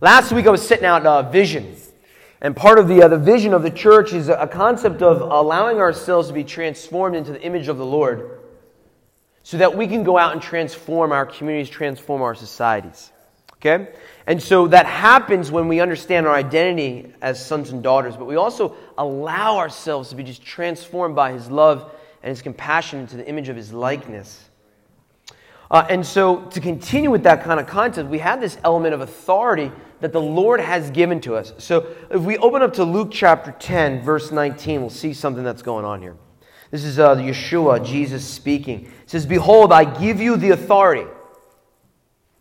Last week I was sitting out visions. And part of the vision of the church is a concept of allowing ourselves to be transformed into the image of the Lord so that we can go out and transform our communities, transform our societies. Okay? And so that happens when we understand our identity as sons and daughters, but we also allow ourselves to be just transformed by His love and His compassion into the image of His likeness. And so to continue with that kind of concept, we have this element of authority that the Lord has given to us. So if we open up to Luke chapter 10, verse 19, we'll see something that's going on here. This is Yeshua, Jesus speaking. It says, "Behold, I give you the authority."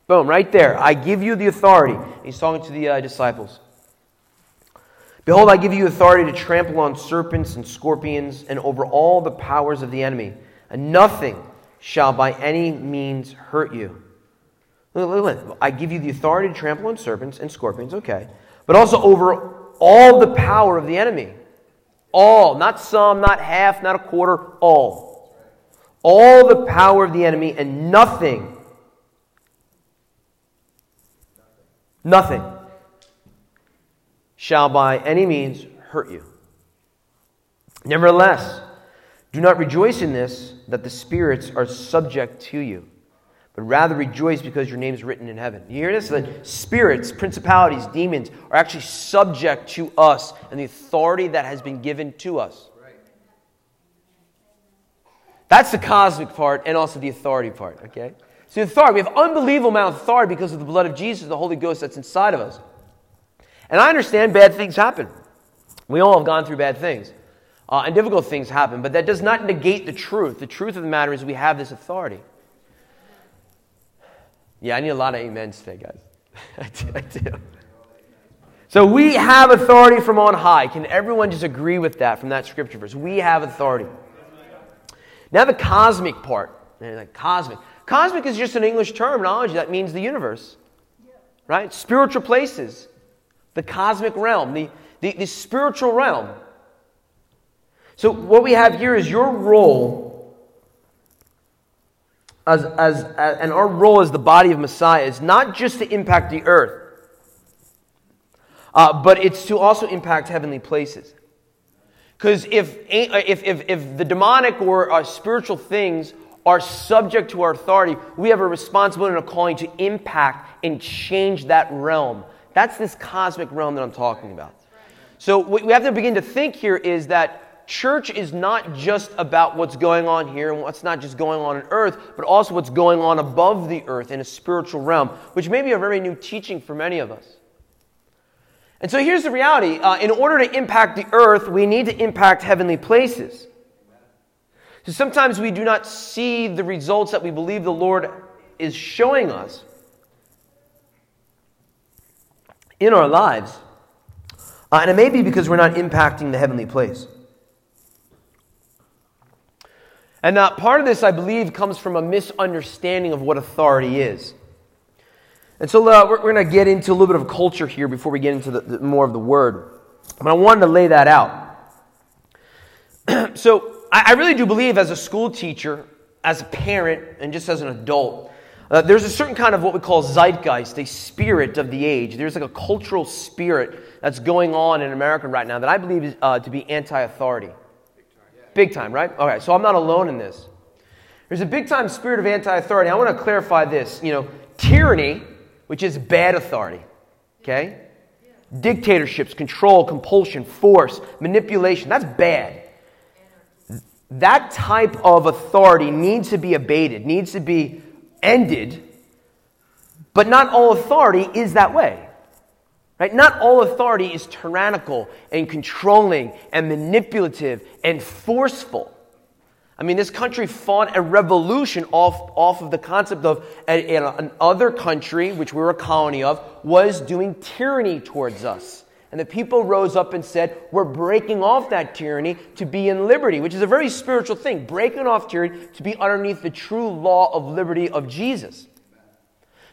Boom, right there. I give you the authority. And he's talking to the disciples. "Behold, I give you authority to trample on serpents and scorpions and over all the powers of the enemy. And nothing shall by any means hurt you." Look. I give you the authority to trample on serpents and scorpions, okay. "But also over all the power of the enemy." All, not some, not half, not a quarter, all. All the power of the enemy, and nothing shall by any means hurt you. "Nevertheless, do not rejoice in this, that the spirits are subject to you, but rather rejoice because your name is written in heaven." You hear this? That spirits, principalities, demons are actually subject to us and the authority that has been given to us. Right. That's the cosmic part and also the authority part, okay? So the authority, we have unbelievable amount of authority because of the blood of Jesus, the Holy Ghost that's inside of us. And I understand bad things happen. We all have gone through bad things. And difficult things happen, but that does not negate the truth. The truth of the matter is we have this authority. Yeah, I need a lot of amens today, guys. I do. So we have authority from on high. Can everyone just agree with that from that scripture verse? We have authority. Now the cosmic part. Like cosmic. Cosmic is just an English terminology that means the universe. Right? Spiritual places. The cosmic realm. The spiritual realm. So what we have here is your role and our role as the body of Messiah is not just to impact the earth, but it's to also impact heavenly places. Because if the demonic or our spiritual things are subject to our authority, we have a responsibility and a calling to impact and change that realm. That's this cosmic realm that I'm talking about. So what we have to begin to think here is that church is not just about what's going on here and what's not just going on earth, but also what's going on above the earth in a spiritual realm, which may be a very new teaching for many of us. And so here's the reality. In order to impact the earth, we need to impact heavenly places. So sometimes we do not see the results that we believe the Lord is showing us in our lives. And it may be because we're not impacting the heavenly place. And part of this, I believe, comes from a misunderstanding of what authority is. And so we're going to get into a little bit of culture here before we get into the more of the word. But I wanted to lay that out. So I really do believe as a school teacher, as a parent, and just as an adult, there's a certain kind of what we call zeitgeist, a spirit of the age. There's like a cultural spirit that's going on in America right now that I believe is to be anti-authority. Big time, right? All right, so I'm not alone in this. There's a big time spirit of anti-authority. I want to clarify this. You know, tyranny, which is bad authority, okay? Yeah. Dictatorships, control, compulsion, force, manipulation, that's bad. That type of authority needs to be abated, needs to be ended, but not all authority is that way. Right? Not all authority is tyrannical and controlling and manipulative and forceful. I mean, this country fought a revolution off of the concept of an other country, which we were a colony of, was doing tyranny towards us. And the people rose up and said, we're breaking off that tyranny to be in liberty, which is a very spiritual thing, breaking off tyranny to be underneath the true law of liberty of Jesus.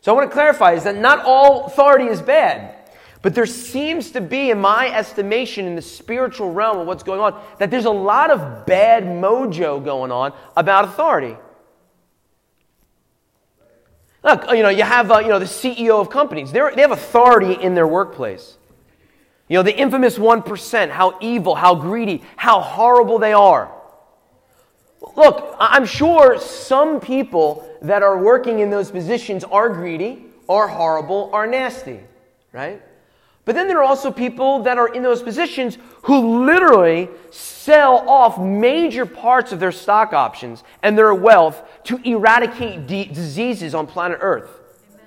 So I want to clarify is that not all authority is bad. But there seems to be, in my estimation, in the spiritual realm of what's going on, that there's a lot of bad mojo going on about authority. Look, you have the CEO of companies. They have authority in their workplace. The infamous 1%, how evil, how greedy, how horrible they are. Look, I'm sure some people that are working in those positions are greedy, are horrible, are nasty, right? But then there are also people that are in those positions who literally sell off major parts of their stock options and their wealth to eradicate diseases on planet Earth. Amen.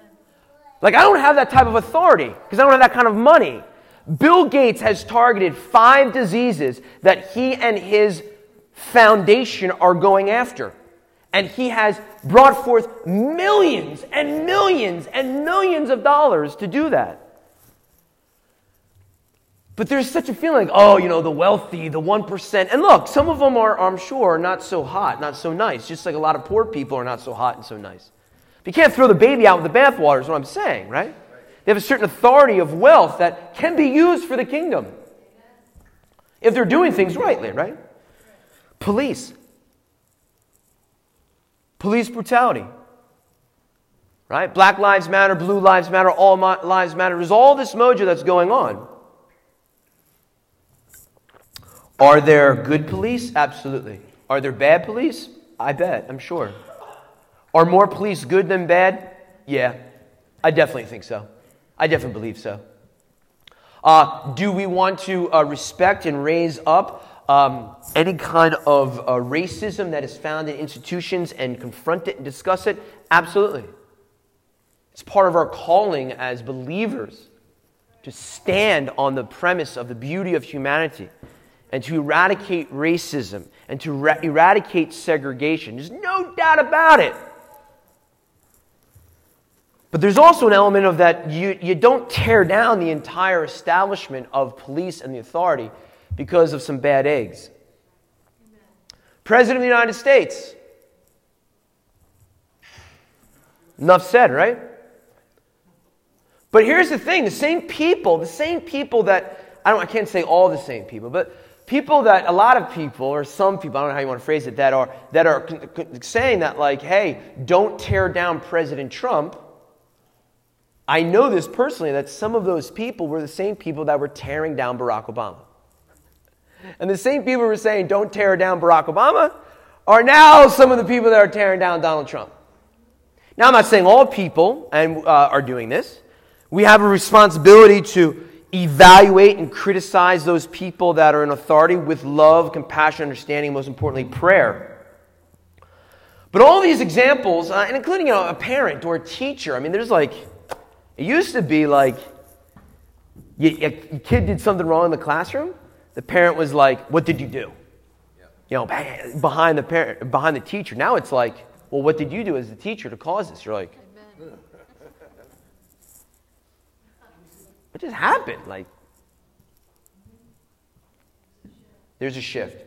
Like, I don't have that type of authority because I don't have that kind of money. Bill Gates has targeted 5 diseases that he and his foundation are going after. And he has brought forth millions and millions and millions of dollars to do that. But there's such a feeling, the wealthy, the 1%. And look, some of them are, I'm sure, not so hot, not so nice. Just like a lot of poor people are not so hot and so nice. But you can't throw the baby out with the bathwater is what I'm saying, right? They have a certain authority of wealth that can be used for the kingdom. If they're doing things rightly, right? Police brutality, right? Black Lives Matter, Blue Lives Matter, All Lives Matter. There's all this mojo that's going on. Are there good police? Absolutely. Are there bad police? I bet, I'm sure. Are more police good than bad? Yeah, I definitely think so. I definitely believe so. Do we want to respect and raise up any kind of racism that is found in institutions and confront it and discuss it? Absolutely. It's part of our calling as believers to stand on the premise of the beauty of humanity, and to eradicate racism, and to eradicate segregation. There's no doubt about it. But there's also an element of that you don't tear down the entire establishment of police and the authority because of some bad eggs. Amen. President of the United States. Enough said, right? But here's the thing, the same people that, I can't say all the same people, but people that a lot of people, or some people, I don't know how you want to phrase it, that are saying that, like, hey, don't tear down President Trump. I know this personally, that some of those people were the same people that were tearing down Barack Obama. And the same people who were saying, don't tear down Barack Obama, are now some of the people that are tearing down Donald Trump. Now, I'm not saying all people are doing this. We have a responsibility to evaluate and criticize those people that are in authority with love, compassion, understanding, most importantly, prayer. But all these examples, and including a parent or a teacher, I mean, there's like, it used to be like, your kid did something wrong in the classroom, the parent was like, what did you do? Yeah. Behind the teacher. Now it's like, well, what did you do as the teacher to cause this? You're like, amen. What just happened? Like, there's a shift.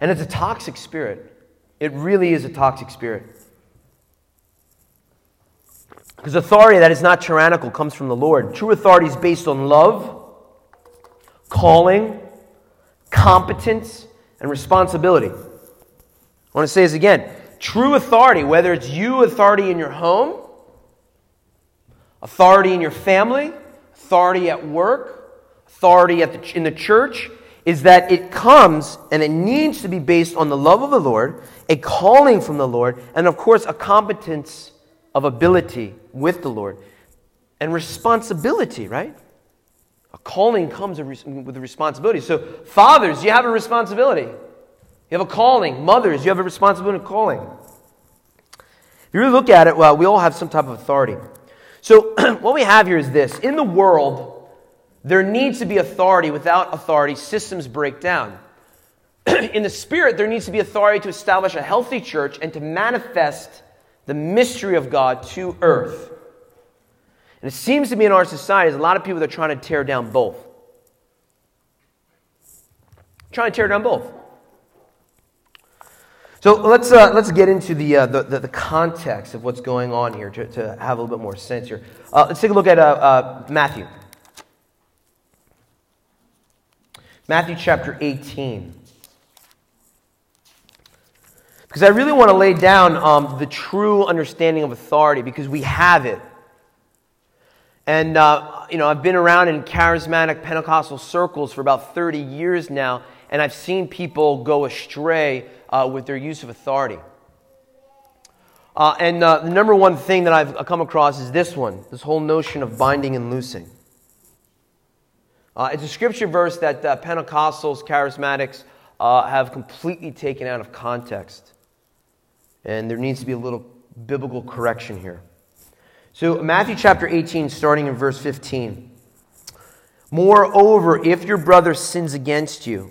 And it's a toxic spirit. It really is a toxic spirit. Because authority that is not tyrannical comes from the Lord. True authority is based on love, calling, competence, and responsibility. I want to say this again. True authority, whether it's authority in your home, authority in your family, authority at work, authority in the church, is that it comes and it needs to be based on the love of the Lord, a calling from the Lord, and of course a competence of ability with the Lord. And responsibility, right? A calling comes with a responsibility. So fathers, you have a responsibility. You have a calling. Mothers, you have a responsibility and calling. If you really look at it, well, we all have some type of authority. So what we have here is this. In the world, there needs to be authority. Without authority, systems break down. In the spirit, there needs to be authority to establish a healthy church and to manifest the mystery of God to earth. And it seems to me in our society, there's a lot of people that are trying to tear down both. So let's get into the context of what's going on here to have a little bit more sense here. Let's take a look at Matthew. Matthew chapter 18. Because I really want to lay down the true understanding of authority, because we have it. And, I've been around in charismatic Pentecostal circles for about 30 years now, and I've seen people go astray with their use of authority. The number one thing that I've come across is this one, this whole notion of binding and loosing. It's a scripture verse that Pentecostals, charismatics have completely taken out of context. And there needs to be a little biblical correction here. So Matthew chapter 18, starting in verse 15. Moreover, if your brother sins against you,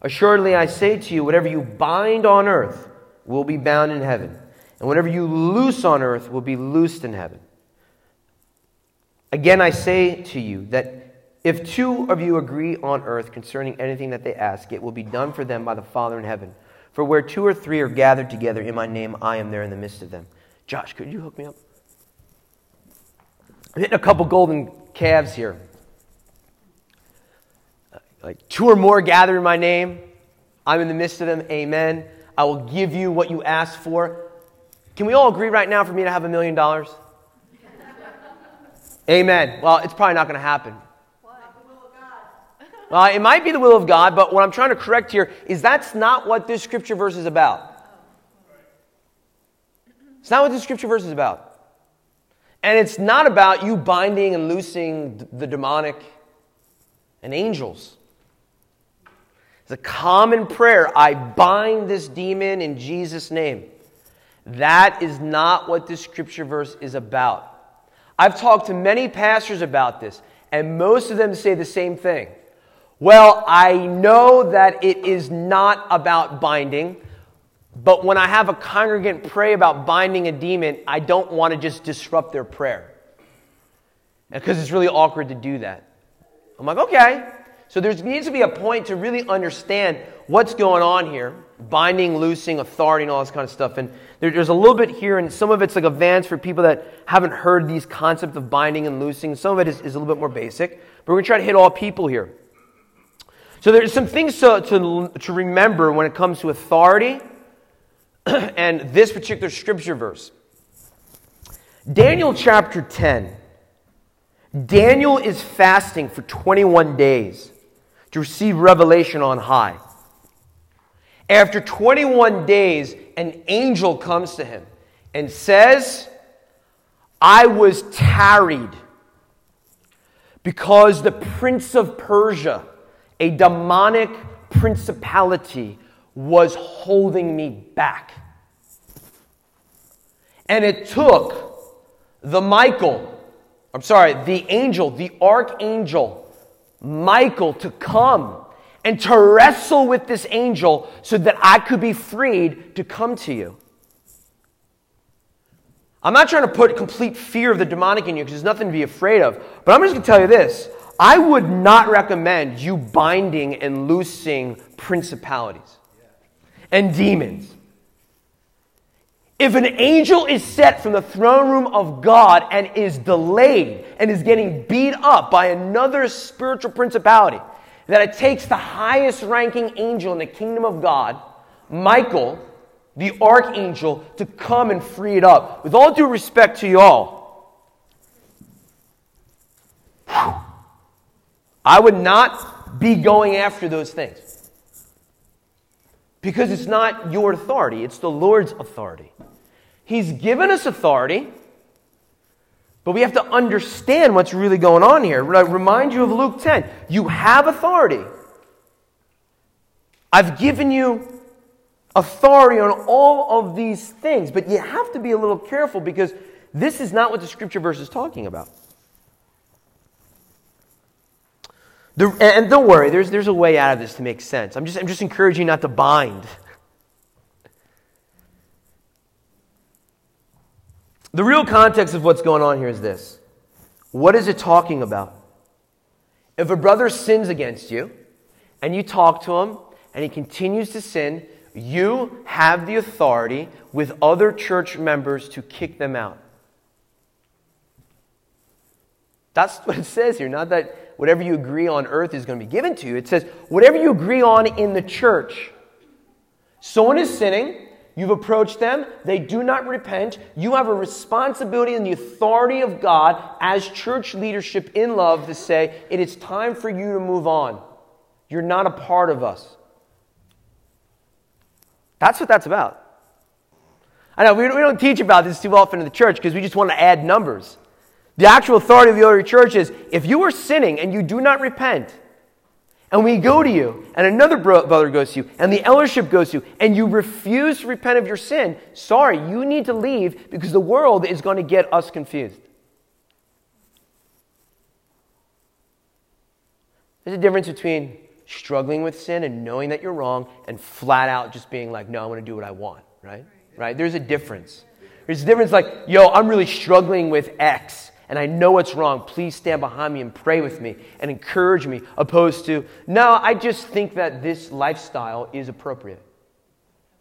Assuredly, I say to you, whatever you bind on earth will be bound in heaven, and whatever you loose on earth will be loosed in heaven. Again, I say to you that if two of you agree on earth concerning anything that they ask, it will be done for them by the Father in heaven. For where two or three are gathered together in my name, I am there in the midst of them. Josh, could you hook me up? I'm hitting a couple golden calves here. Like two or more gathered in my name, I'm in the midst of them, amen. I will give you what you ask for. Can we all agree right now for me to have $1 million? Amen. Well, it's probably not going to happen. It might be the will of God, but what I'm trying to correct here is that's not what this scripture verse is about. It's not what this scripture verse is about. And it's not about you binding and loosing the demonic and angels. It's a common prayer. I bind this demon in Jesus' name. That is not what this scripture verse is about. I've talked to many pastors about this, and most of them say the same thing. Well, I know that it is not about binding, but when I have a congregant pray about binding a demon, I don't want to just disrupt their prayer, because it's really awkward to do that. I'm like, okay. So there needs to be a point to really understand what's going on here, binding, loosing, authority, and all this kind of stuff. And there's a little bit here, and some of it's like advanced for people that haven't heard these concepts of binding and loosing. Some of it is a little bit more basic, but we're going to try to hit all people here. So there's some things to remember when it comes to authority and this particular scripture verse. Daniel chapter 10. Daniel is fasting for 21 days to receive revelation on high. After 21 days, an angel comes to him and says, I was tarried because the prince of Persia, a demonic principality, was holding me back. And it took the archangel Michael to come and to wrestle with this angel so that I could be freed to come to you. I'm not trying to put complete fear of the demonic in you, because there's nothing to be afraid of. But I'm just going to tell you this. I would not recommend you binding and loosing principalities and demons. If an angel is set from the throne room of God and is delayed and is getting beat up by another spiritual principality, that it takes the highest ranking angel in the kingdom of God, Michael, the archangel, to come and free it up. With all due respect to you all, I would not be going after those things, because it's not your authority. It's the Lord's authority. He's given us authority, but we have to understand what's really going on here. I remind you of Luke 10. You have authority. I've given you authority on all of these things, but you have to be a little careful, because this is not what the scripture verse is talking about. And don't worry, there's a way out of this to make sense. I'm just encouraging you not to bind. The real context of what's going on here is this. What is it talking about? If a brother sins against you, and you talk to him, and he continues to sin, you have the authority with other church members to kick them out. That's what it says here. Not that whatever you agree on earth is going to be given to you. It says whatever you agree on in the church. Someone is sinning. You've approached them. They do not repent. You have a responsibility and the authority of God as church leadership in love to say, it is time for you to move on. You're not a part of us. That's what that's about. I know we don't teach about this too often in the church because we just want to add numbers. The actual authority of the early church is, if you are sinning and you do not repent, and we go to you, and another brother goes to you, and the eldership goes to you, and you refuse to repent of your sin, sorry, you need to leave because the world is going to get us confused. There's a difference between struggling with sin and knowing that you're wrong and flat out just being like, no, I want to do what I want, right? Right? There's a difference. There's a difference like, yo, I'm really struggling with X. And I know it's wrong. Please stand behind me and pray with me and encourage me. Opposed to, no, I just think that this lifestyle is appropriate.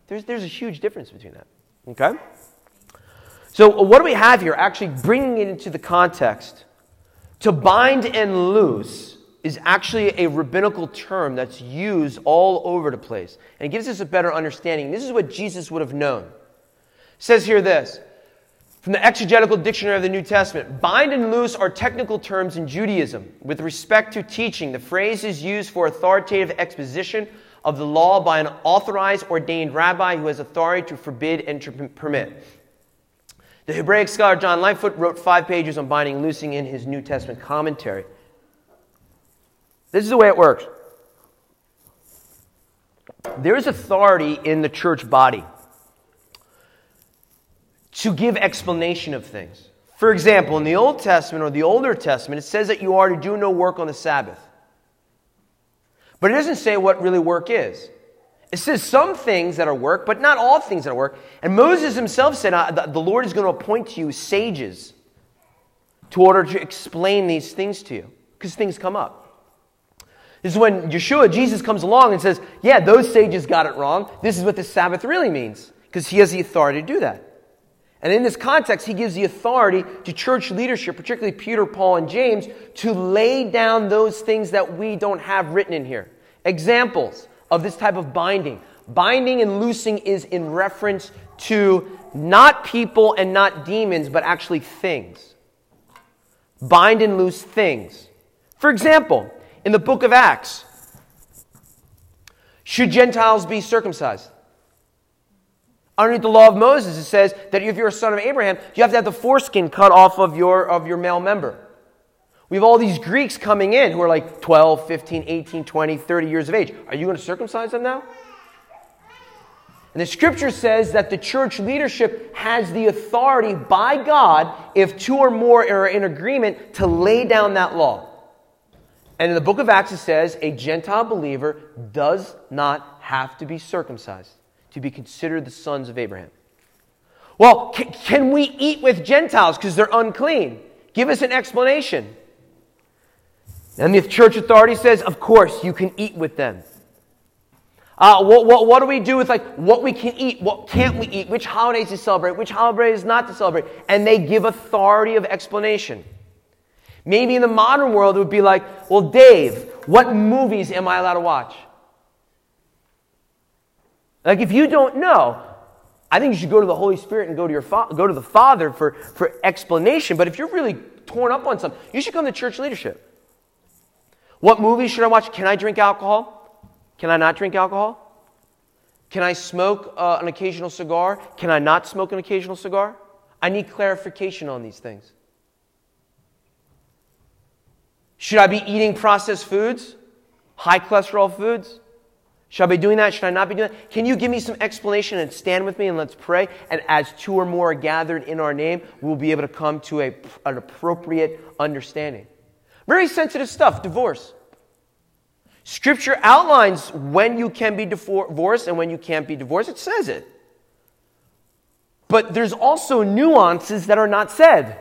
There's a huge difference between that. Okay? So what do we have here? Actually bringing it into the context. To bind and loose is actually a rabbinical term that's used all over the place. And it gives us a better understanding. This is what Jesus would have known. It says here this. From the Exegetical Dictionary of the New Testament, bind and loose are technical terms in Judaism. With respect to teaching, the phrase is used for authoritative exposition of the law by an authorized, ordained rabbi who has authority to forbid and to permit. The Hebraic scholar John Lightfoot wrote 5 pages on binding and loosing in his New Testament commentary. This is the way it works. There is authority in the church body to give explanation of things. For example, in the Old Testament or the Older Testament, it says that you are to do no work on the Sabbath. But it doesn't say what really work is. It says some things that are work, but not all things that are work. And Moses himself said, the Lord is going to appoint to you sages to order to explain these things to you, because things come up. This is when Yeshua, Jesus, comes along and says, yeah, those sages got it wrong. This is what the Sabbath really means, because he has the authority to do that. And in this context, he gives the authority to church leadership, particularly Peter, Paul, and James, to lay down those things that we don't have written in here. Examples of this type of binding. Binding and loosing is in reference to not people and not demons, but actually things. Bind and loose things. For example, in the book of Acts, should Gentiles be circumcised? Underneath the law of Moses, it says that if you're a son of Abraham, you have to have the foreskin cut off of your male member. We have all these Greeks coming in who are like 12, 15, 18, 20, 30 years of age. Are you going to circumcise them now? And the scripture says that the church leadership has the authority by God, if 2 or more are in agreement, to lay down that law. And in the book of Acts, it says a Gentile believer does not have to be circumcised to be considered the sons of Abraham. Well, can we eat with Gentiles because they're unclean? Give us an explanation. And the church authority says, of course, you can eat with them. What do we do with like what we can eat, what can't we eat, which holidays to celebrate, which holidays not to celebrate? And they give authority of explanation. Maybe in the modern world, it would be like, well, Dave, what movies am I allowed to watch? Like, if you don't know, I think you should go to the Holy Spirit and go to the Father for explanation. But if you're really torn up on something, you should come to church leadership. What movies should I watch? Can I drink alcohol? Can I not drink alcohol? Can I smoke an occasional cigar? Can I not smoke an occasional cigar? I need clarification on these things. Should I be eating processed foods? High cholesterol foods? Should I be doing that? Should I not be doing that? Can you give me some explanation and stand with me and let's pray? And as 2 or more are gathered in our name, we'll be able to come to an appropriate understanding. Very sensitive stuff, divorce. Scripture outlines when you can be divorced and when you can't be divorced. It says it. But there's also nuances that are not said.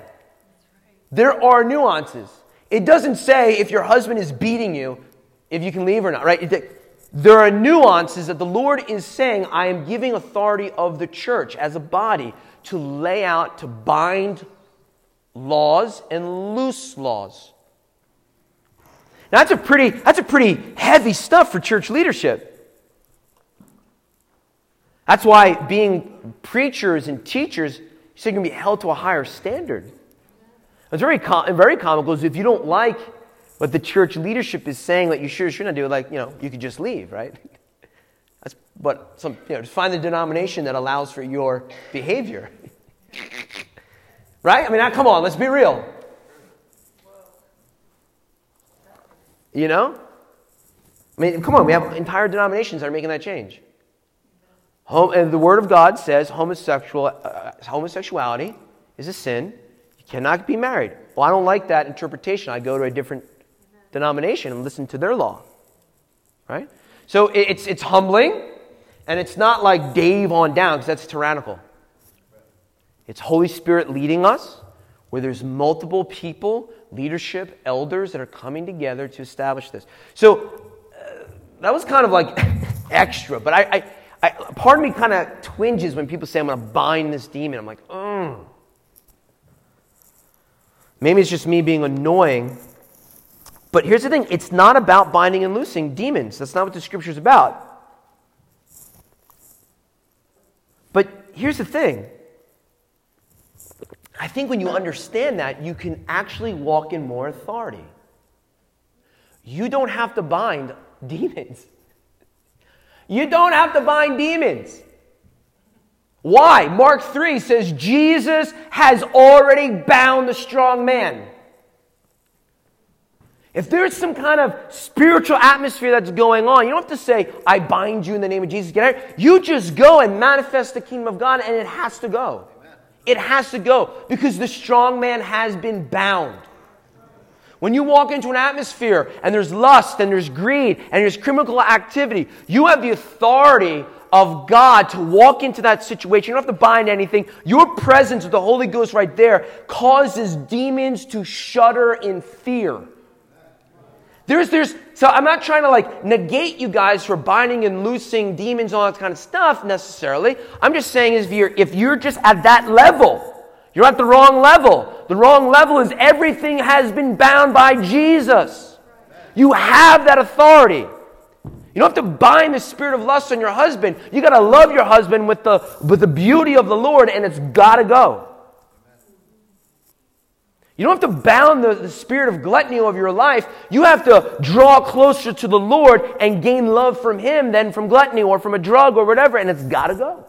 There are nuances. It doesn't say if your husband is beating you, if you can leave or not, right? There are nuances that the Lord is saying, I am giving authority of the church as a body to lay out, to bind laws and loose laws. Now that's a pretty heavy stuff for church leadership. That's why being preachers and teachers, you're going to be held to a higher standard. It's very comical is if you don't like what the church leadership is saying that you should or shouldn't do, like, you know, you could just leave, right? Just find the denomination that allows for your behavior. Right? I mean, now, come on, let's be real. You know? I mean, come on, we have entire denominations that are making that change. And the Word of God says homosexuality is a sin. You cannot be married. Well, I don't like that interpretation. I go to a different denomination and listen to their law. Right? So it's humbling, and it's not like Dave on down, because that's tyrannical. It's Holy Spirit leading us, where there's multiple people, leadership, elders that are coming together to establish this. So that was kind of like extra, but I part of me kind of twinges when people say, I'm going to bind this demon. I'm like, Maybe it's just me being annoying. But here's the thing. It's not about binding and loosing demons. That's not what the Scripture's about. But here's the thing. I think when you understand that, you can actually walk in more authority. You don't have to bind demons. You don't have to bind demons. Why? Mark 3 says Jesus has already bound the strong man. If there's some kind of spiritual atmosphere that's going on, you don't have to say, I bind you in the name of Jesus. Get out. You just go and manifest the kingdom of God, and it has to go. Amen. It has to go because the strong man has been bound. When you walk into an atmosphere and there's lust and there's greed and there's criminal activity, you have the authority of God to walk into that situation. You don't have to bind anything. Your presence of the Holy Ghost right there causes demons to shudder in fear. So I'm not trying to like negate you guys for binding and loosing demons and all that kind of stuff necessarily. I'm just saying is if you're just at that level, you're at the wrong level. The wrong level is everything has been bound by Jesus. You have that authority. You don't have to bind the spirit of lust on your husband. You got to love your husband with the beauty of the Lord, and it's got to go. You don't have to bound the spirit of gluttony over your life. You have to draw closer to the Lord and gain love from Him than from gluttony or from a drug or whatever, and it's got to go.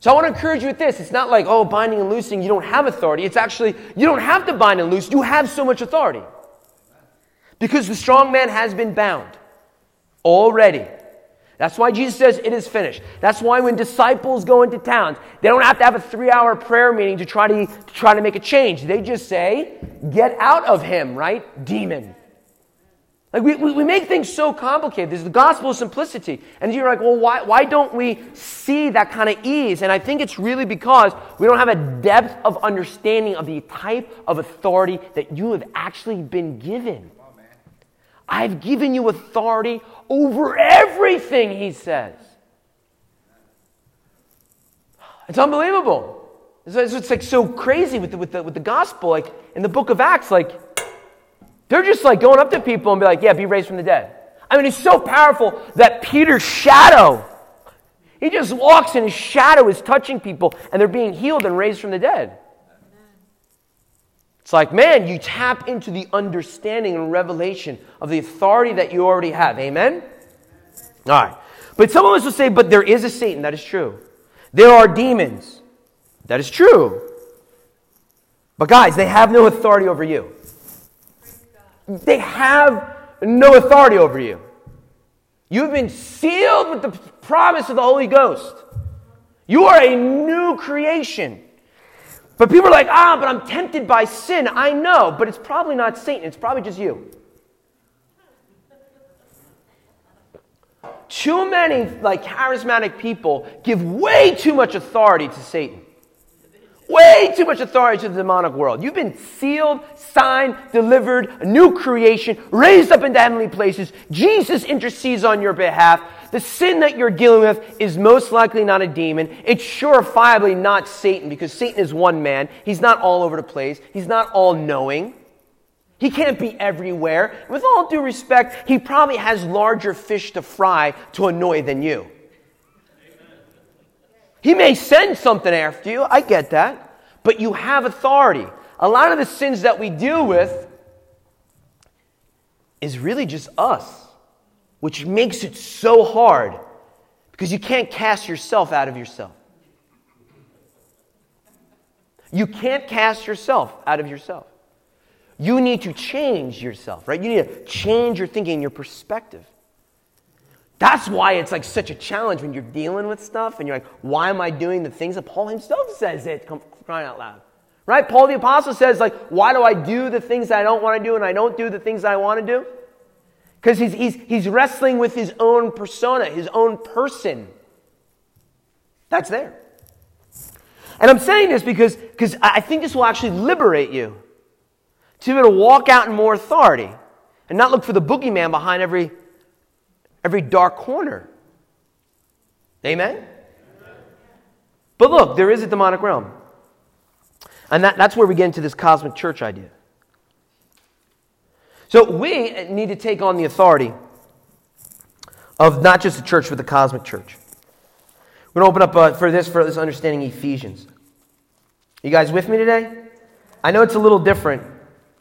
So I want to encourage you with this. It's not like, oh, binding and loosing, you don't have authority. It's actually, you don't have to bind and loose. You have so much authority. Because the strong man has been bound. Already. That's why Jesus says it is finished. That's why when disciples go into towns, they don't have to have a 3-hour prayer meeting to try to make a change. They just say, get out of him, right? Demon. Like we make things so complicated. There's the gospel of simplicity. And you're like, well, why don't we see that kind of ease? And I think it's really because we don't have a depth of understanding of the type of authority that you have actually been given. I've given you authority over everything, He says. It's unbelievable. It's like so crazy with the gospel. Like in the book of Acts, like they're just like going up to people and be like, yeah, be raised from the dead. I mean, it's so powerful that Peter's shadow, he just walks and his shadow is touching people and they're being healed and raised from the dead. It's like, man, you tap into the understanding and revelation of the authority that you already have. Amen? All right. But some of us will say, but there is a Satan. That is true. There are demons. That is true. But guys, they have no authority over you. They have no authority over you. You've been sealed with the promise of the Holy Ghost. You are a new creation. But people are like, but I'm tempted by sin. I know, but it's probably not Satan. It's probably just you. too many charismatic people give way too much authority to Satan. Way too much authority to the demonic world. You've been sealed, signed, delivered, a new creation, raised up into heavenly places. Jesus intercedes on your behalf. The sin that you're dealing with is most likely not a demon. It's surefiably not Satan, because Satan is one man. He's not all over the place. He's not all-knowing. He can't be everywhere. With all due respect, he probably has larger fish to fry to annoy than you. He may send something after you, I get that, but you have authority. A lot of the sins that we deal with is really just us, which makes it so hard because you can't cast yourself out of yourself. You can't cast yourself out of yourself. You need to change yourself, right? You need to change your thinking, your perspective. That's why it's such a challenge when you're dealing with stuff and you're why am I doing the things that Paul himself says it, crying out loud, right? Paul the Apostle says why do I do the things that I don't want to do and I don't do the things that I want to do? Because he's wrestling with his own persona, his own person. That's there. And I'm saying this because I think this will actually liberate you to be able to walk out in more authority and not look for the boogeyman behind every dark corner. Amen? But look, there is a demonic realm. And that's where we get into this cosmic church idea. So we need to take on the authority of not just the church, but the cosmic church. We're going to open up for this understanding Ephesians. You guys with me today? I know it's a little different.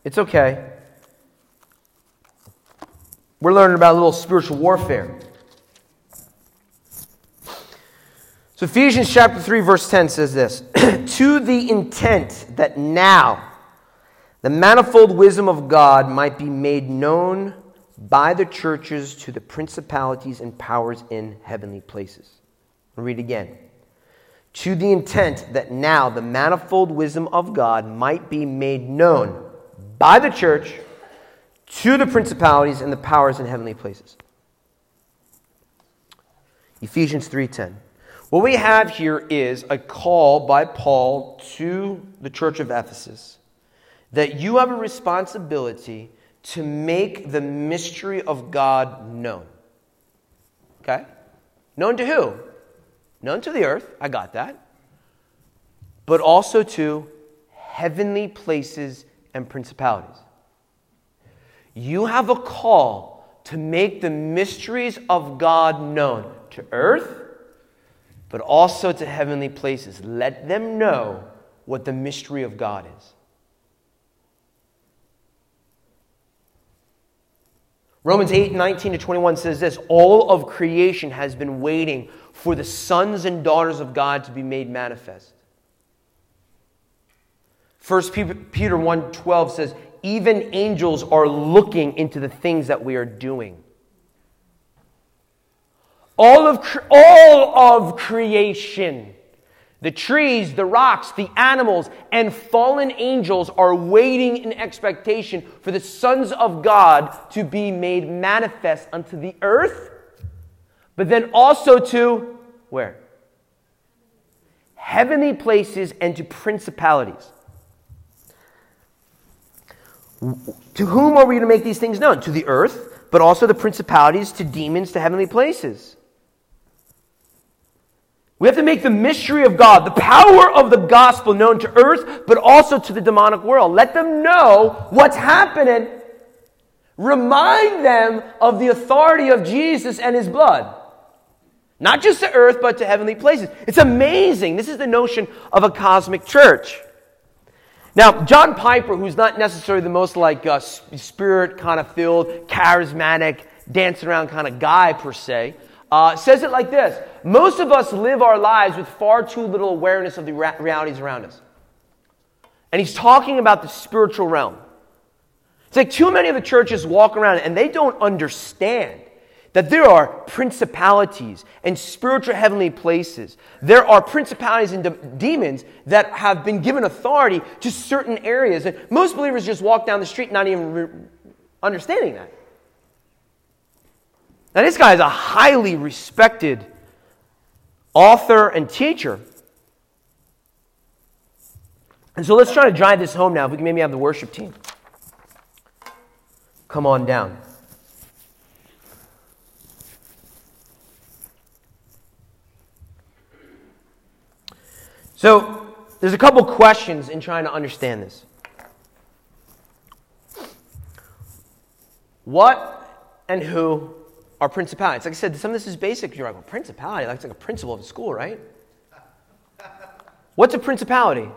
It's okay. We're learning about a little spiritual warfare. So Ephesians chapter 3, verse 10 says this. To the intent that now the manifold wisdom of God might be made known by the churches to the principalities and powers in heavenly places. I'll read again. To the intent that now the manifold wisdom of God might be made known by the church to the principalities and the powers in heavenly places. Ephesians 3:10. What we have here is a call by Paul to the church of Ephesus that you have a responsibility to make the mystery of God known. Okay? Known to who? Known to the earth. I got that. But also to heavenly places and principalities. You have a call to make the mysteries of God known to earth, but also to heavenly places. Let them know what the mystery of God is. Romans 8:19-21 says this, all of creation has been waiting for the sons and daughters of God to be made manifest. First Peter 1:12 says, even angels are looking into the things that we are doing. All of creation, the trees, the rocks, the animals, and fallen angels are waiting in expectation for the sons of God to be made manifest unto the earth, but then also to where? Heavenly places and to principalities. To whom are we to make these things known? To the earth, but also the principalities, to demons, to heavenly places. We have to make the mystery of God, the power of the gospel known to earth, but also to the demonic world. Let them know what's happening. Remind them of the authority of Jesus and his blood. Not just to earth, but to heavenly places. It's amazing. This is the notion of a cosmic church. Now, John Piper, who's not necessarily the most spirit kind of filled, charismatic, dancing around kind of guy per se, says it like this. Most of us live our lives with far too little awareness of the realities around us. And he's talking about the spiritual realm. It's too many of the churches walk around and they don't understand that there are principalities and spiritual heavenly places. There are principalities and demons that have been given authority to certain areas. And most believers just walk down the street not even understanding that. Now, this guy is a highly respected author and teacher. And so let's try to drive this home now. If we can maybe have the worship team come on down. So there's a couple questions in trying to understand this. What and who are principalities? Like I said, some of this is basic. You're like, well, principality, that's like a principal of a school, right? What's a principality?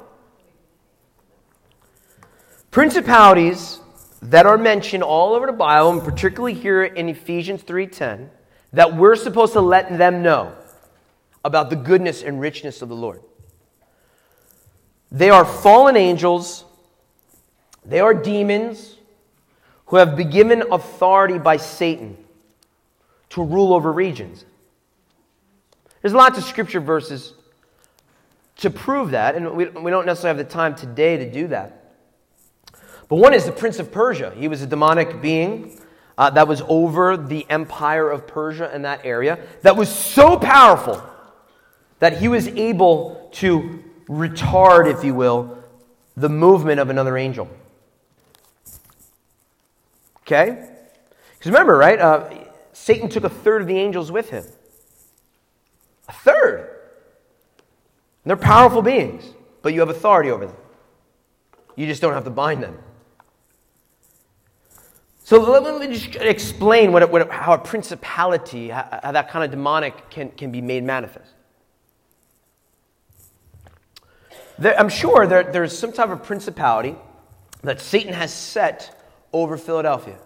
Principalities that are mentioned all over the Bible, and particularly here in Ephesians 3:10, that we're supposed to let them know about the goodness and richness of the Lord. They are fallen angels. They are demons who have been given authority by Satan to rule over regions. There's lots of scripture verses to prove that, and we don't necessarily have the time today to do that. But one is the Prince of Persia. He was a demonic being that was over the empire of Persia and that area, that was so powerful that he was able to retard, if you will, the movement of another angel. Okay? Because remember, right? Satan took a third of the angels with him. A third. And they're powerful beings, but you have authority over them. You just don't have to bind them. So let me just explain how a principality, how that kind of demonic can be made manifest. I'm sure there's some type of principality that Satan has set over Philadelphia.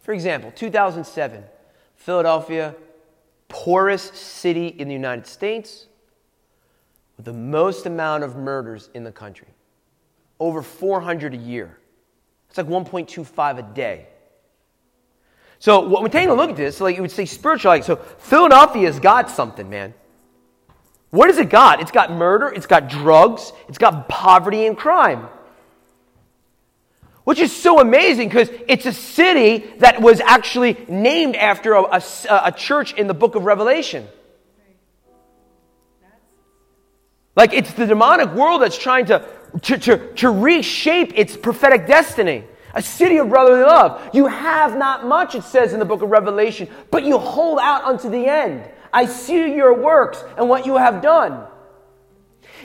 For example, 2007, Philadelphia, poorest city in the United States, with the most amount of murders in the country. Over 400 a year. It's like 1.25 a day. So when we're taking a look at this, like you would say spiritually, so Philadelphia's got something, man. What has it got? It's got murder, it's got drugs, it's got poverty and crime. Which is so amazing because it's a city that was actually named after a church in the book of Revelation. Like it's the demonic world that's trying to reshape its prophetic destiny. A city of brotherly love. You have not much, it says in the book of Revelation, but you hold out unto the end. I see your works and what you have done.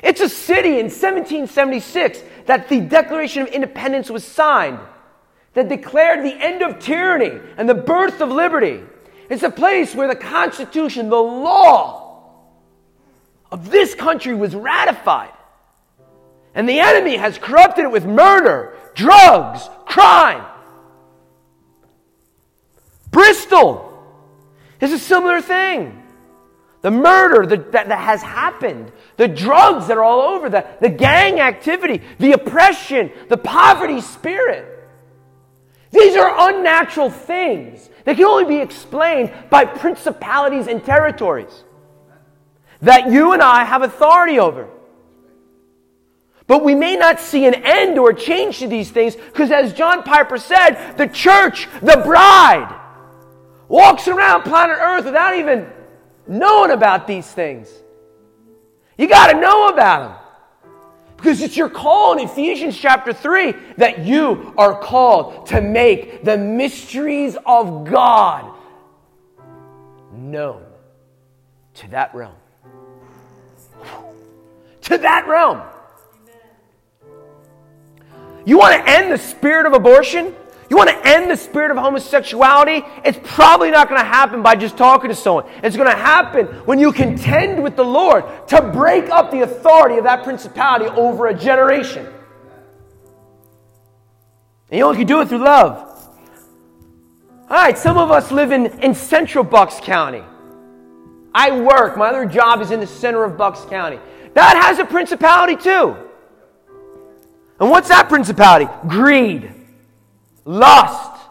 It's a city in 1776 that the Declaration of Independence was signed, that declared the end of tyranny and the birth of liberty. It's a place where the Constitution, the law of this country was ratified. And the enemy has corrupted it with murder, drugs, crime. Bristol is a similar thing. The murder that has happened, the drugs that are all over, the gang activity, the oppression, the poverty spirit. These are unnatural things that can only be explained by principalities and territories that you and I have authority over. But we may not see an end or a change to these things because, as John Piper said, the church, the bride, walks around planet Earth without even knowing about these things. You got to know about them. Because it's your call in Ephesians chapter 3 that you are called to make the mysteries of God known to that realm. To that realm. You want to end the spirit of abortion? You want to end the spirit of homosexuality? It's probably not going to happen by just talking to someone. It's going to happen when you contend with the Lord to break up the authority of that principality over a generation. And you only can do it through love. All right, some of us live in central Bucks County. I work. My other job is in the center of Bucks County. That has a principality too. And what's that principality? Greed. Lust,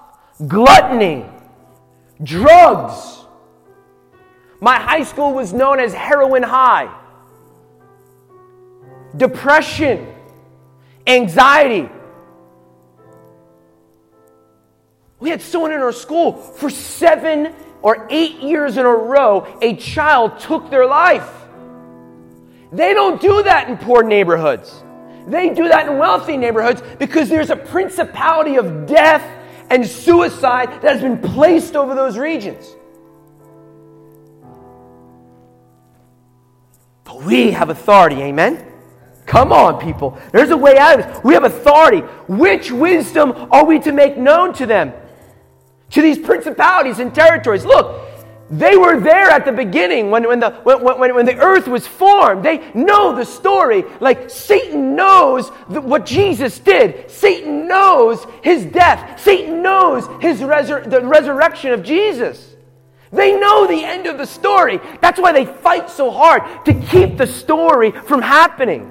gluttony, drugs. My high school was known as Heroin High. Depression, anxiety. We had someone in our school for 7 or 8 years in a row, a child took their life. They don't do that in poor neighborhoods. They do that in wealthy neighborhoods because there's a principality of death and suicide that has been placed over those regions. But we have authority, amen? Come on, people. There's a way out of this. We have authority. Which wisdom are we to make known to them? To these principalities and territories. Look, they were there at the beginning when the earth was formed. They know the story. Like Satan knows what Jesus did. Satan knows his death. Satan knows his the resurrection of Jesus. They know the end of the story. That's why they fight so hard to keep the story from happening.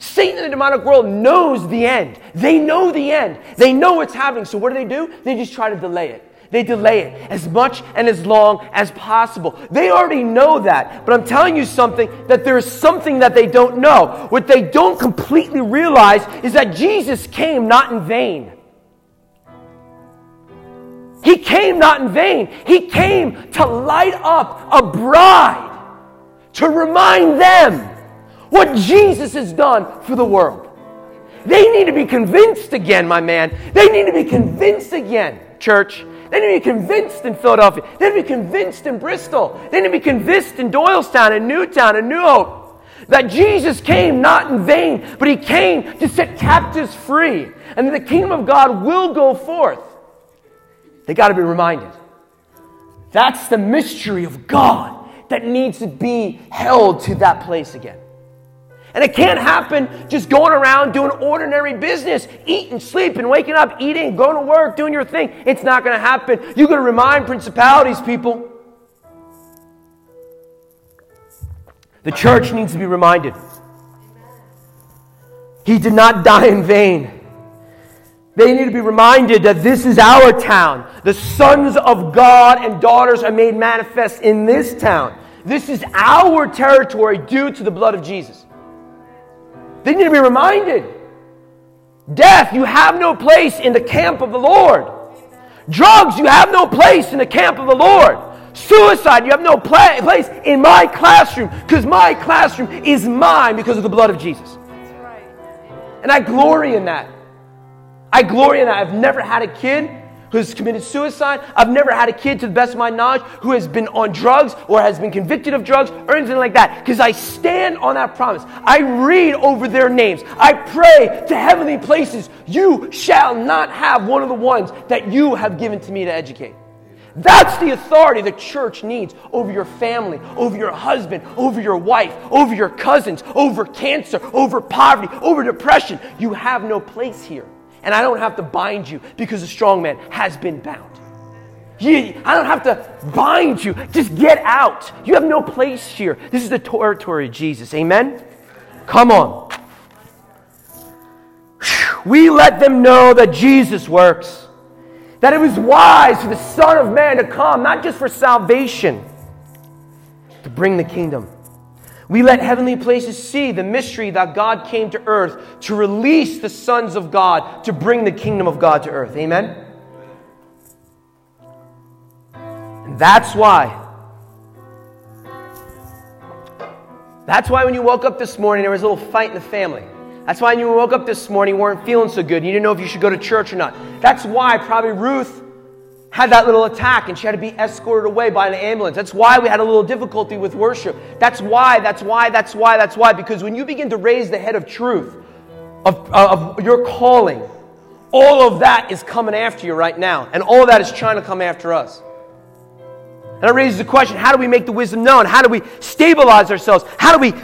Satan in the demonic world knows the end. They know the end. They know what's happening. So what do? They just try to delay it. They delay it as much and as long as possible. They already know that. But I'm telling you something, that there is something that they don't know. What they don't completely realize is that Jesus came not in vain. He came not in vain. He came to light up a bride, to remind them what Jesus has done for the world. They need to be convinced again, my man. They need to be convinced again, church. They need to be convinced in Philadelphia. They need to be convinced in Bristol. They need to be convinced in Doylestown, in Newtown, in New Hope. That Jesus came not in vain, but He came to set captives free. And that the kingdom of God will go forth. They got to be reminded. That's the mystery of God that needs to be held to that place again. And it can't happen just going around doing ordinary business, eating, sleeping, waking up, eating, going to work, doing your thing. It's not going to happen. You're going to remind principalities, people. The church needs to be reminded. He did not die in vain. They need to be reminded that this is our town. The sons of God and daughters are made manifest in this town. This is our territory due to the blood of Jesus. They need to be reminded. Death, you have no place in the camp of the Lord. Drugs, you have no place in the camp of the Lord. Suicide, you have no place in my classroom, because my classroom is mine because of the blood of Jesus. That's right. And I glory in that. I glory in that. I've never had a kid who's committed suicide. I've never had a kid, to the best of my knowledge, who has been on drugs or has been convicted of drugs or anything like that. Because I stand on that promise. I read over their names. I pray to heavenly places. You shall not have one of the ones that you have given to me to educate. That's the authority the church needs over your family, over your husband, over your wife, over your cousins, over cancer, over poverty, over depression. You have no place here. And I don't have to bind you because the strong man has been bound. I don't have to bind you. Just get out. You have no place here. This is the territory of Jesus. Amen? Come on. We let them know that Jesus works. That it was wise for the Son of Man to come, not just for salvation, to bring the kingdom. We let heavenly places see the mystery that God came to earth to release the sons of God, to bring the kingdom of God to earth. Amen? And that's why when you woke up this morning, there was a little fight in the family. That's why when you woke up this morning, you weren't feeling so good. You didn't know if you should go to church or not. That's why probably Ruth had that little attack and she had to be escorted away by an ambulance. That's why we had a little difficulty with worship. That's why. Because when you begin to raise the head of truth, of your calling, all of that is coming after you right now. And all of that is trying to come after us. And that raises the question, how do we make the wisdom known? How do we stabilize ourselves? How do we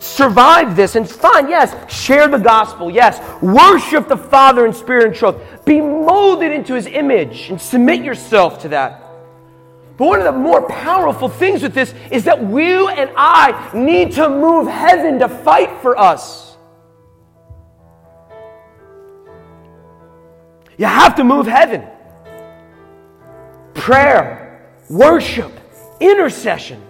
survive this? And fine, yes, share the gospel, yes. Worship the Father in spirit and truth. Be molded into His image and submit yourself to that. But one of the more powerful things with this is that you and I need to move heaven to fight for us. You have to move heaven. Prayer, worship, intercession.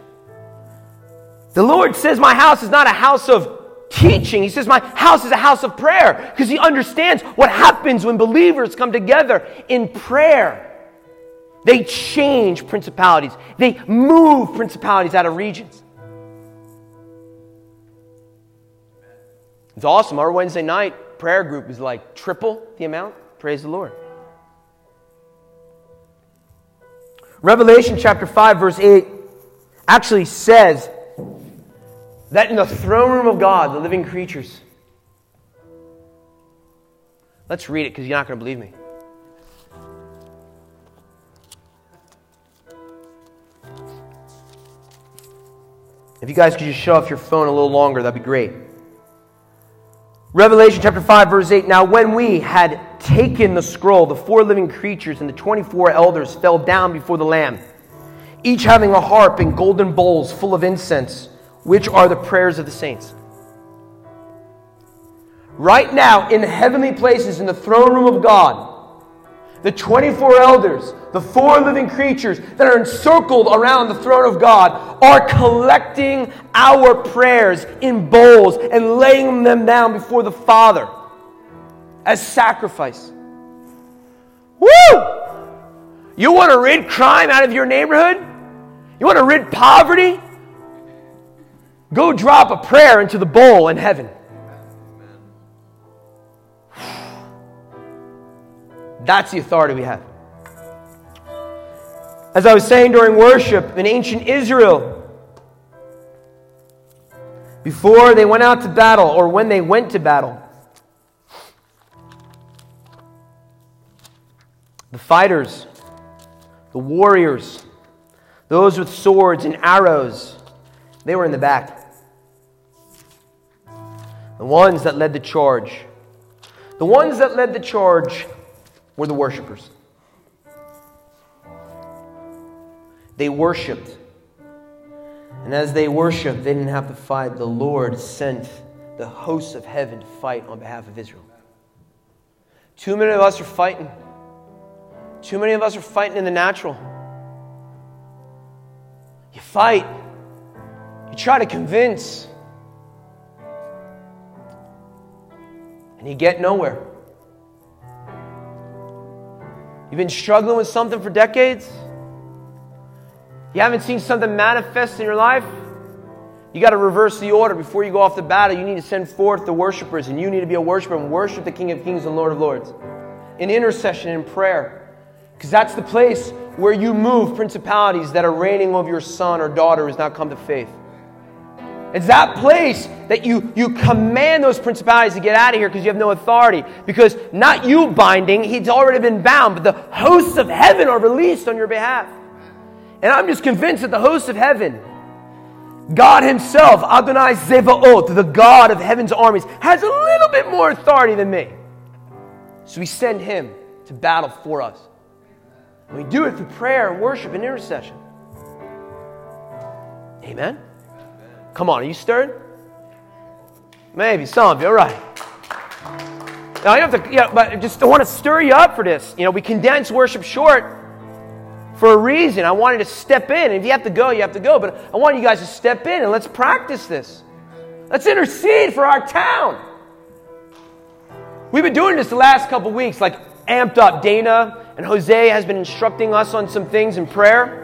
The Lord says, my house is not a house of teaching. He says, my house is a house of prayer, because he understands what happens when believers come together in prayer. They change principalities. They move principalities out of regions. It's awesome. Our Wednesday night prayer group is like triple the amount. Praise the Lord. Revelation chapter 5 verse 8 actually says that in the throne room of God, the living creatures. Let's read it because you're not going to believe me. If you guys could just show off your phone a little longer, that'd be great. Revelation chapter 5 verse 8. Now when we had taken the scroll, the four living creatures and the 24 elders fell down before the Lamb, each having a harp and golden bowls full of incense, which are the prayers of the saints. Right now, in the heavenly places, in the throne room of God, the 24 elders, the four living creatures that are encircled around the throne of God are collecting our prayers in bowls and laying them down before the Father as sacrifice. Woo! You want to rid crime out of your neighborhood? You want to rid poverty? Go drop a prayer into the bowl in heaven. That's the authority we have. As I was saying during worship, in ancient Israel, before they went out to battle, or when they went to battle, the fighters, the warriors, those with swords and arrows, they were in the back. The ones that led the charge. The ones that led the charge were the worshipers. They worshipped. And as they worshipped, they didn't have to fight. The Lord sent the hosts of heaven to fight on behalf of Israel. Too many of us are fighting. Too many of us are fighting in the natural. You fight. You try to convince. And you get nowhere. You've been struggling with something for decades. You haven't seen something manifest in your life. You got to reverse the order. Before you go off the battle, you need to send forth the worshipers, and you need to be a worshiper and worship the King of Kings and Lord of Lords in intercession and prayer. Because that's the place where you move principalities that are reigning over your son or daughter who has not come to faith. It's that place that you command those principalities to get out of here, because you have no authority. Because not you binding, he's already been bound, but the hosts of heaven are released on your behalf. And I'm just convinced that the hosts of heaven, God himself, Adonai Zebaot, the God of heaven's armies, has a little bit more authority than me. So we send him to battle for us. We do it through prayer, worship, and intercession. Amen? Come on, are you stirred? Maybe some of you, all right. Now, you don't have to, but just I want to stir you up for this. You know, we condense worship short for a reason. I wanted to step in. And if you have to go, you have to go. But I want you guys to step in and let's practice this. Let's intercede for our town. We've been doing this the last couple weeks, like amped up. Dana and Jose has been instructing us on some things in prayer.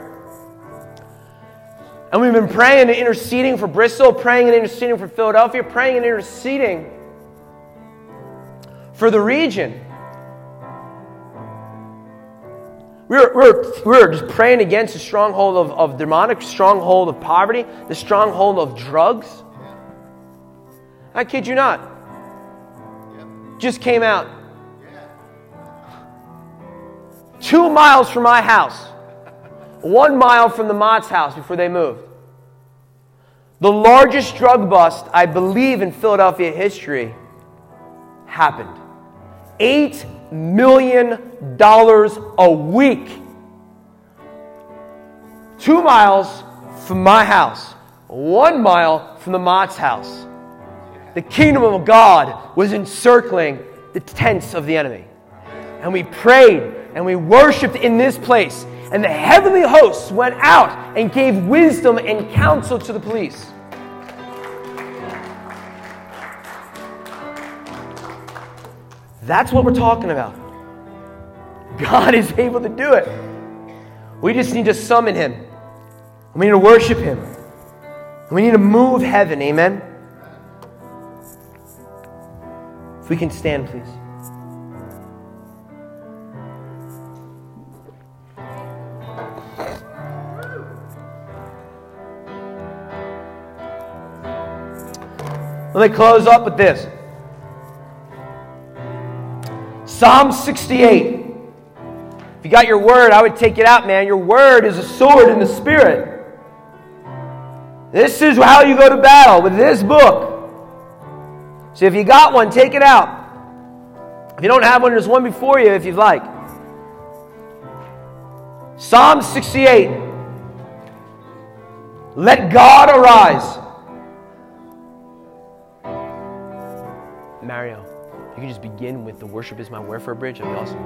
And we've been praying and interceding for Bristol, praying and interceding for Philadelphia, praying and interceding for the region. We're just praying against the stronghold of demonic, stronghold of poverty, the stronghold of drugs. I kid you not. Just came out. 2 miles from my house. 1 mile from the Mott's house before they moved. The largest drug bust, I believe, in Philadelphia history happened. $8 million a week. 2 miles from my house. 1 mile from the Mott's house. The kingdom of God was encircling the tents of the enemy. And we prayed. And we worshiped in this place. And the heavenly hosts went out and gave wisdom and counsel to the police. That's what we're talking about. God is able to do it. We just need to summon Him. We need to worship Him. We need to move heaven. Amen? If we can stand, please. Let me close up with this. Psalm 68. If you got your word, I would take it out, man. Your word is a sword in the Spirit. This is how you go to battle with this book. So if you got one, take it out. If you don't have one, there's one before you if you'd like. Psalm 68. Let God arise. Mario, you can just begin with the worship is my warfare bridge. That'd be awesome.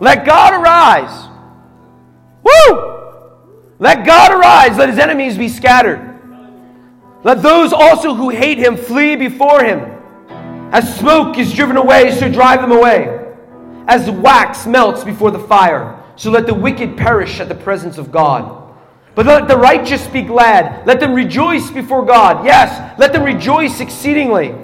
Let God arise. Woo! Let God arise. Let His enemies be scattered. Let those also who hate Him flee before Him. As smoke is driven away, so drive them away. As wax melts before the fire, so let the wicked perish at the presence of God. But let the righteous be glad. Let them rejoice before God. Yes, let them rejoice exceedingly.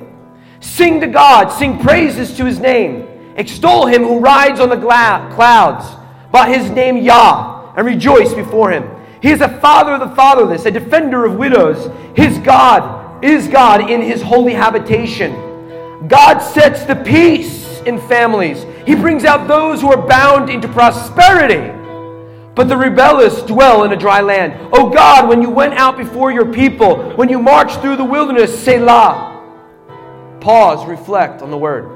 Sing to God. Sing praises to His name. Extol Him who rides on the clouds, by His name Yah, and rejoice before Him. He is a father of the fatherless, a defender of widows. His God is God in His holy habitation. God sets the peace in families. He brings out those who are bound into prosperity. But the rebellious dwell in a dry land. O God, when you went out before your people, when you marched through the wilderness, Selah. Pause, reflect on the word.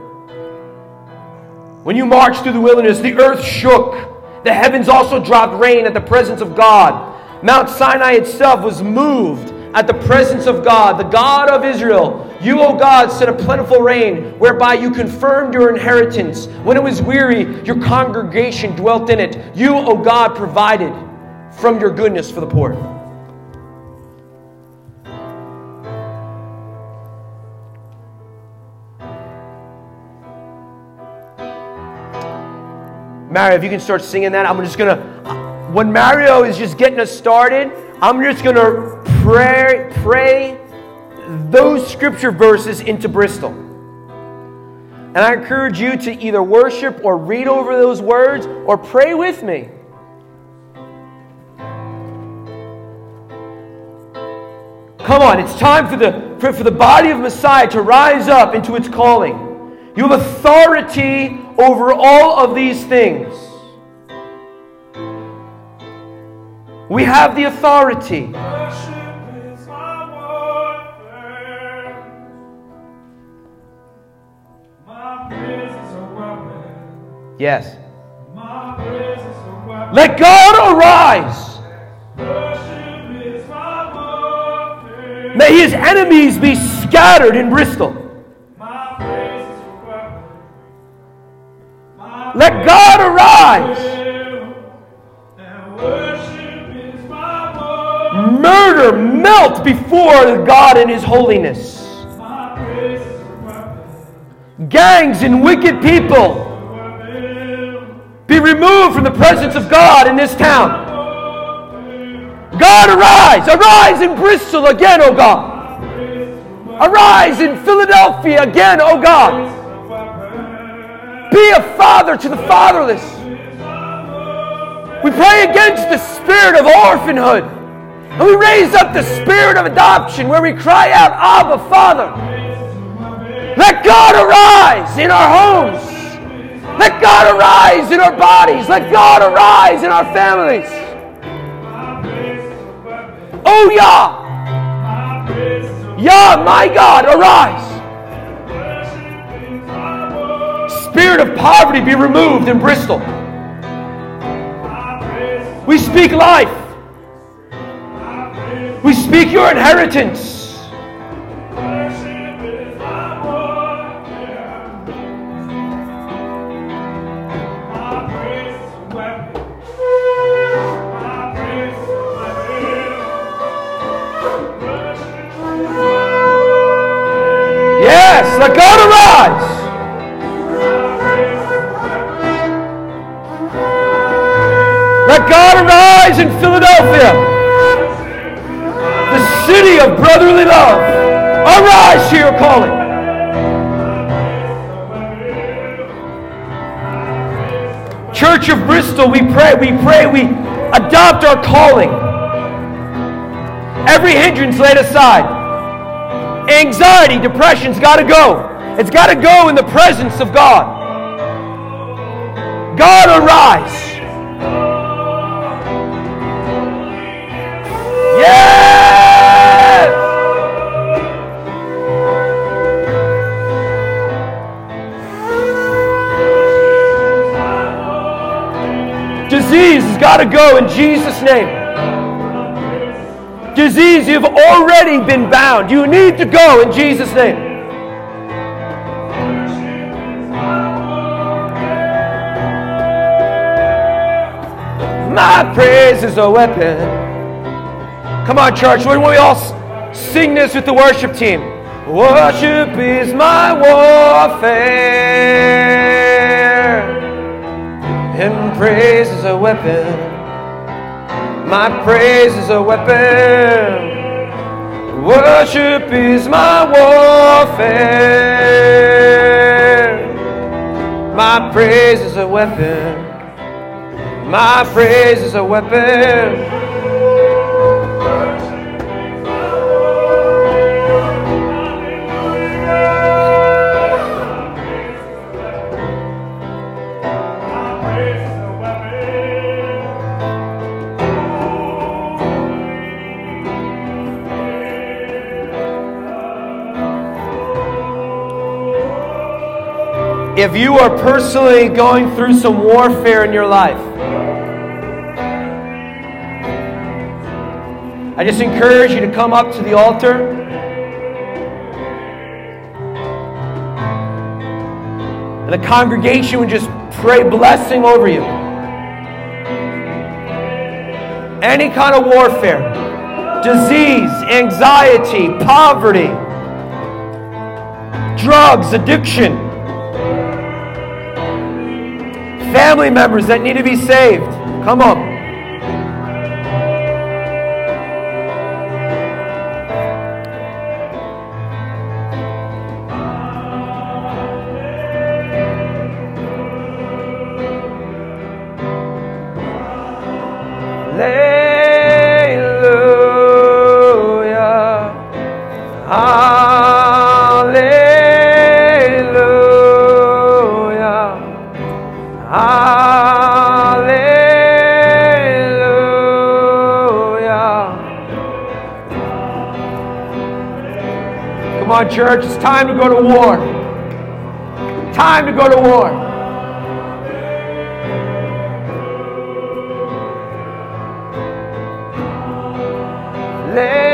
When you marched through the wilderness, the earth shook. The heavens also dropped rain at the presence of God. Mount Sinai itself was moved at the presence of God, the God of Israel. You, O God, sent a plentiful rain, whereby you confirmed your inheritance. When it was weary, your congregation dwelt in it. You, O God, provided from your goodness for the poor. Mario, if you can start singing that, I'm just going to, when Mario is just getting us started, I'm just going to pray those scripture verses into Bristol. And I encourage you to either worship or read over those words or pray with me. Come on, it's time for the body of Messiah to rise up into its calling. You have authority over all of these things. We have the authority. Worship is my warfare. My praise is a weapon. Yes. My praise is a weapon. Let God arise. Worship is my warfare. May His enemies be scattered in Bristol. Let God arise. Murder melt before God in His holiness. Gangs and wicked people be removed from the presence of God in this town. God arise. Arise in Bristol again, O God. Arise in Philadelphia again, O God. Be a father to the fatherless. We pray against the spirit of orphanhood. And we raise up the spirit of adoption where we cry out, Abba, Father. Let God arise in our homes. Let God arise in our bodies. Let God arise in our families. Oh, Yah. Yah, my God, arise. Spirit of poverty be removed in Bristol. We speak life. We speak your inheritance. Yes, let God arise. Let God arise in Philadelphia, the city of brotherly love. Arise to your calling. Church of Bristol, we pray, we adopt our calling. Every hindrance laid aside. Anxiety, depression's got to go. It's got to go in the presence of God. God arise. Yes! Disease has got to go in Jesus' name. Disease, you've already been bound. You need to go in Jesus' name. My praise is a weapon. Come on, church. Why don't we all sing this with the worship team? Worship is my warfare, and praise is a weapon. My praise is a weapon. Worship is my warfare. My praise is a weapon. My praise is a weapon. If you are personally going through some warfare in your life, I just encourage you to come up to the altar. And the congregation would just pray blessing over you. Any kind of warfare, disease, anxiety, poverty, drugs, addiction, family members that need to be saved, come up. Church, it's time to go to war. Time to go to war. Let